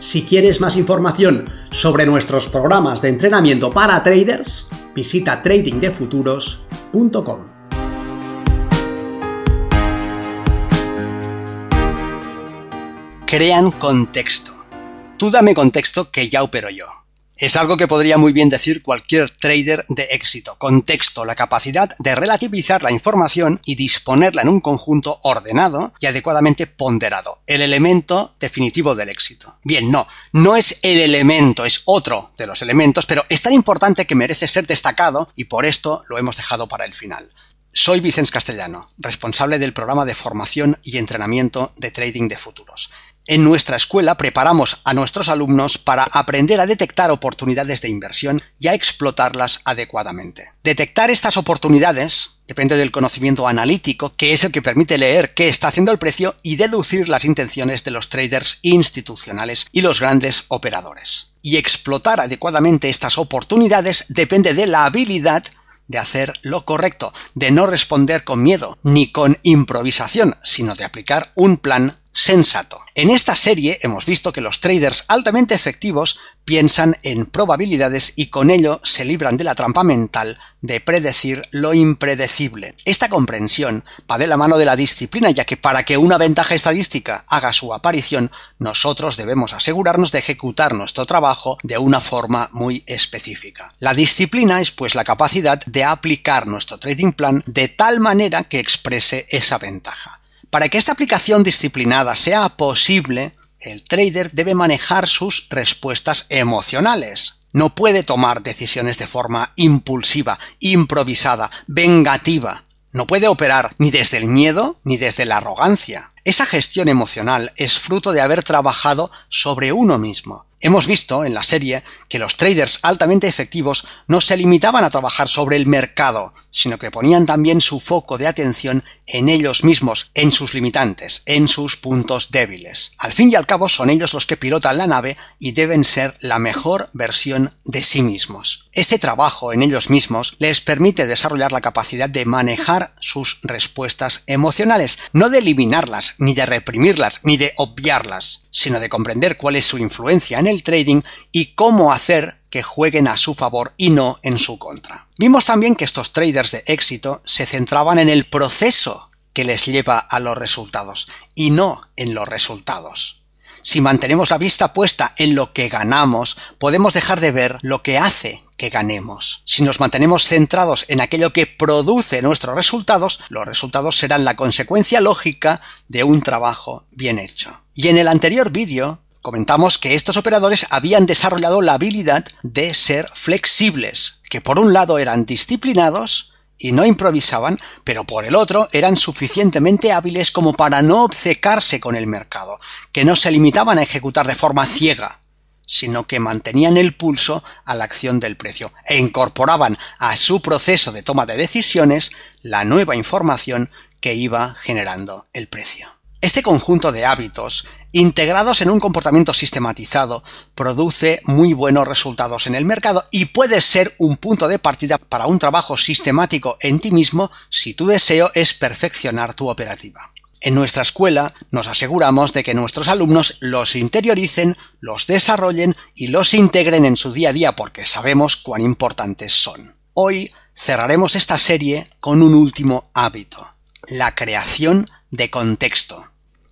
Si quieres más información sobre nuestros programas de entrenamiento para traders, visita tradingdefuturos.com. Crean contexto. Tú dame contexto que ya opero yo. Es algo que podría muy bien decir cualquier trader de éxito. Contexto, la capacidad de relativizar la información y disponerla en un conjunto ordenado y adecuadamente ponderado. El elemento definitivo del éxito. Bien, no es el elemento, es otro de los elementos, pero es tan importante que merece ser destacado y por esto lo hemos dejado para el final. Soy Vicenç Castellano, responsable del programa de formación y entrenamiento de Trading de Futuros. En nuestra escuela preparamos a nuestros alumnos para aprender a detectar oportunidades de inversión y a explotarlas adecuadamente. Detectar estas oportunidades depende del conocimiento analítico, que es el que permite leer qué está haciendo el precio y deducir las intenciones de los traders institucionales y los grandes operadores. Y explotar adecuadamente estas oportunidades depende de la habilidad de hacer lo correcto, de no responder con miedo ni con improvisación, sino de aplicar un plan sensato. En esta serie hemos visto que los traders altamente efectivos piensan en probabilidades y con ello se libran de la trampa mental de predecir lo impredecible. Esta comprensión va de la mano de la disciplina, ya que para que una ventaja estadística haga su aparición, nosotros debemos asegurarnos de ejecutar nuestro trabajo de una forma muy específica. La disciplina es pues la capacidad de aplicar nuestro trading plan de tal manera que exprese esa ventaja. Para que esta aplicación disciplinada sea posible, el trader debe manejar sus respuestas emocionales. No puede tomar decisiones de forma impulsiva, improvisada, vengativa. No puede operar ni desde el miedo ni desde la arrogancia. Esa gestión emocional es fruto de haber trabajado sobre uno mismo. Hemos visto en la serie que los traders altamente efectivos no se limitaban a trabajar sobre el mercado, sino que ponían también su foco de atención en ellos mismos, en sus limitantes, en sus puntos débiles. Al fin y al cabo son ellos los que pilotan la nave y deben ser la mejor versión de sí mismos. Ese trabajo en ellos mismos les permite desarrollar la capacidad de manejar sus respuestas emocionales, no de eliminarlas, ni de reprimirlas, ni de obviarlas, sino de comprender cuál es su influencia en el trading y cómo hacer que jueguen a su favor y no en su contra. Vimos también que estos traders de éxito se centraban en el proceso que les lleva a los resultados y no en los resultados. Si mantenemos la vista puesta en lo que ganamos, podemos dejar de ver lo que hace que ganemos. Si nos mantenemos centrados en aquello que produce nuestros resultados, los resultados serán la consecuencia lógica de un trabajo bien hecho. Y en el anterior vídeo comentamos que estos operadores habían desarrollado la habilidad de ser flexibles, que por un lado eran disciplinados y no improvisaban, pero por el otro eran suficientemente hábiles como para no obcecarse con el mercado, que no se limitaban a ejecutar de forma ciega, sino que mantenían el pulso a la acción del precio e incorporaban a su proceso de toma de decisiones la nueva información que iba generando el precio. Este conjunto de hábitos, integrados en un comportamiento sistematizado, produce muy buenos resultados en el mercado y puede ser un punto de partida para un trabajo sistemático en ti mismo si tu deseo es perfeccionar tu operativa. En nuestra escuela nos aseguramos de que nuestros alumnos los interioricen, los desarrollen y los integren en su día a día porque sabemos cuán importantes son. Hoy cerraremos esta serie con un último hábito, la creación de contexto.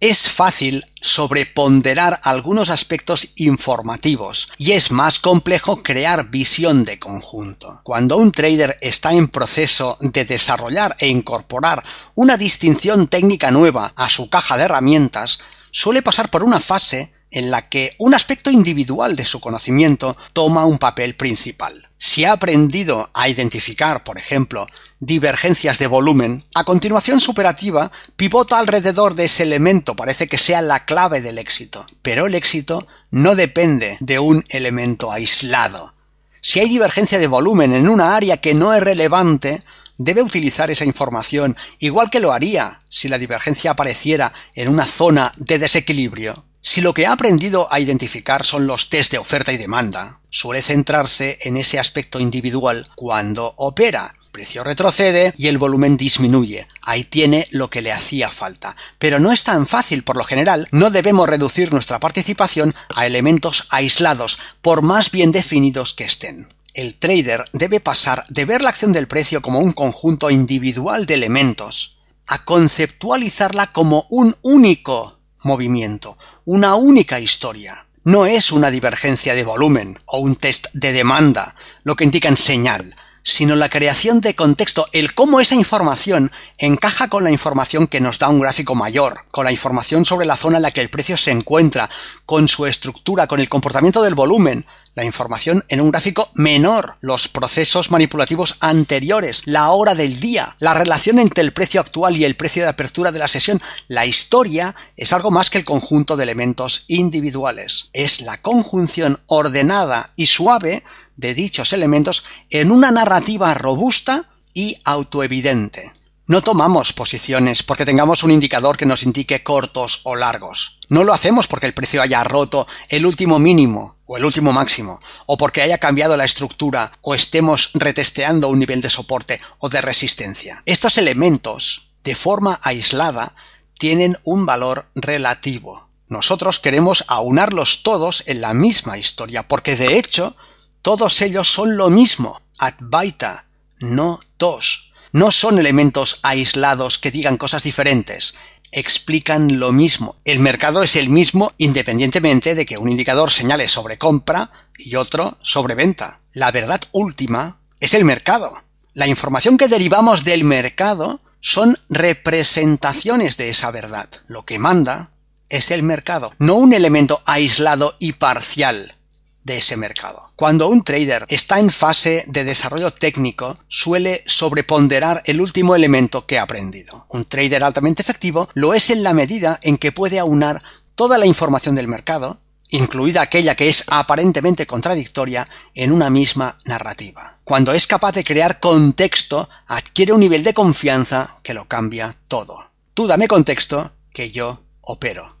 Es fácil sobreponderar algunos aspectos informativos y es más complejo crear visión de conjunto. Cuando un trader está en proceso de desarrollar e incorporar una distinción técnica nueva a su caja de herramientas, suele pasar por una fase en la que un aspecto individual de su conocimiento toma un papel principal. Si ha aprendido a identificar, por ejemplo, divergencias de volumen, a continuación su operativa pivota alrededor de ese elemento, parece que sea la clave del éxito. Pero el éxito no depende de un elemento aislado. Si hay divergencia de volumen en una área que no es relevante, debe utilizar esa información, igual que lo haría si la divergencia apareciera en una zona de desequilibrio. Si lo que ha aprendido a identificar son los test de oferta y demanda, suele centrarse en ese aspecto individual cuando opera. El precio retrocede y el volumen disminuye. Ahí tiene lo que le hacía falta. Pero no es tan fácil, por lo general, no debemos reducir nuestra participación a elementos aislados, por más bien definidos que estén. El trader debe pasar de ver la acción del precio como un conjunto individual de elementos, a conceptualizarla como un único movimiento, una única historia. No es una divergencia de volumen o un test de demanda, lo que indica en señal, sino la creación de contexto, el cómo esa información encaja con la información que nos da un gráfico mayor, con la información sobre la zona en la que el precio se encuentra, con su estructura, con el comportamiento del volumen, la información en un gráfico menor, los procesos manipulativos anteriores, la hora del día, la relación entre el precio actual y el precio de apertura de la sesión. La historia es algo más que el conjunto de elementos individuales. Es la conjunción ordenada y suave de dichos elementos en una narrativa robusta y autoevidente. No tomamos posiciones porque tengamos un indicador que nos indique cortos o largos. No lo hacemos porque el precio haya roto el último mínimo o el último máximo, o porque haya cambiado la estructura o estemos retesteando un nivel de soporte o de resistencia. Estos elementos, de forma aislada, tienen un valor relativo. Nosotros queremos aunarlos todos en la misma historia, porque de hecho, todos ellos son lo mismo. Advaita, no dos. No son elementos aislados que digan cosas diferentes, explican lo mismo. El mercado es el mismo independientemente de que un indicador señale sobre compra y otro sobre venta. La verdad última es el mercado. La información que derivamos del mercado son representaciones de esa verdad. Lo que manda es el mercado, no un elemento aislado y parcial de ese mercado. Cuando un trader está en fase de desarrollo técnico, suele sobreponderar el último elemento que ha aprendido. Un trader altamente efectivo lo es en la medida en que puede aunar toda la información del mercado, incluida aquella que es aparentemente contradictoria, en una misma narrativa. Cuando es capaz de crear contexto, adquiere un nivel de confianza que lo cambia todo. Tú dame contexto, que yo opero.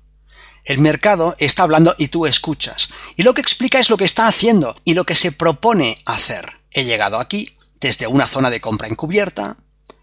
El mercado está hablando y tú escuchas. Y lo que explica es lo que está haciendo y lo que se propone hacer. He llegado aquí desde una zona de compra encubierta,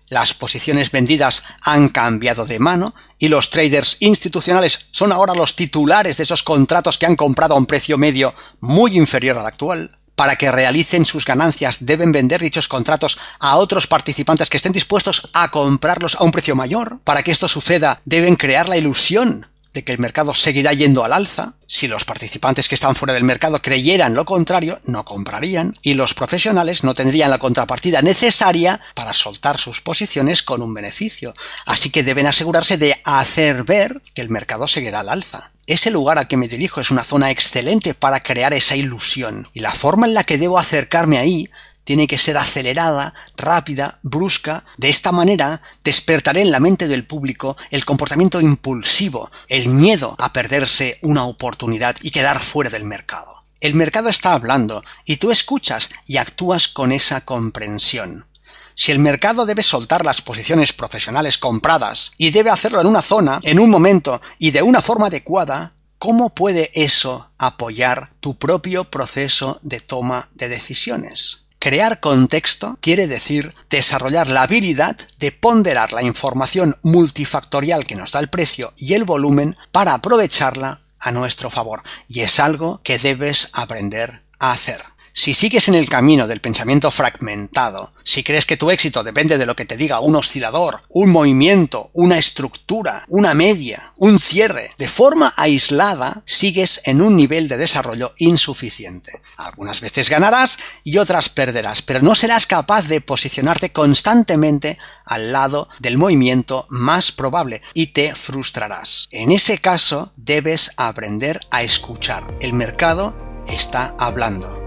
las posiciones vendidas han cambiado de mano y los traders institucionales son ahora los titulares de esos contratos que han comprado a un precio medio muy inferior al actual. Para que realicen sus ganancias deben vender dichos contratos a otros participantes que estén dispuestos a comprarlos a un precio mayor. Para que esto suceda deben crear la ilusión de que el mercado seguirá yendo al alza. Si los participantes que están fuera del mercado creyeran lo contrario, no comprarían, y los profesionales no tendrían la contrapartida necesaria para soltar sus posiciones con un beneficio. Así que deben asegurarse de hacer ver que el mercado seguirá al alza. Ese lugar al que me dirijo es una zona excelente para crear esa ilusión, y la forma en la que debo acercarme ahí tiene que ser acelerada, rápida, brusca. De esta manera despertaré en la mente del público el comportamiento impulsivo, el miedo a perderse una oportunidad y quedar fuera del mercado. El mercado está hablando y tú escuchas y actúas con esa comprensión. Si el mercado debe soltar las posiciones profesionales compradas y debe hacerlo en una zona, en un momento y de una forma adecuada, ¿cómo puede eso apoyar tu propio proceso de toma de decisiones? Crear contexto quiere decir desarrollar la habilidad de ponderar la información multifactorial que nos da el precio y el volumen para aprovecharla a nuestro favor. Y es algo que debes aprender a hacer. Si sigues en el camino del pensamiento fragmentado, si crees que tu éxito depende de lo que te diga un oscilador, un movimiento, una estructura, una media, un cierre, de forma aislada, sigues en un nivel de desarrollo insuficiente. Algunas veces ganarás y otras perderás, pero no serás capaz de posicionarte constantemente al lado del movimiento más probable y te frustrarás. En ese caso, debes aprender a escuchar. El mercado está hablando.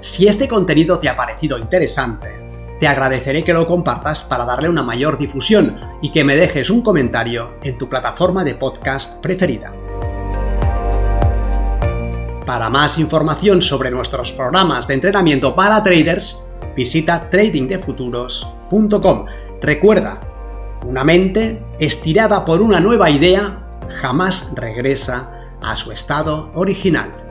Si este contenido te ha parecido interesante, te agradeceré que lo compartas para darle una mayor difusión y que me dejes un comentario en tu plataforma de podcast preferida. Para más información sobre nuestros programas de entrenamiento para traders, visita tradingdefuturos.com. Recuerda, una mente estirada por una nueva idea jamás regresa a su estado original.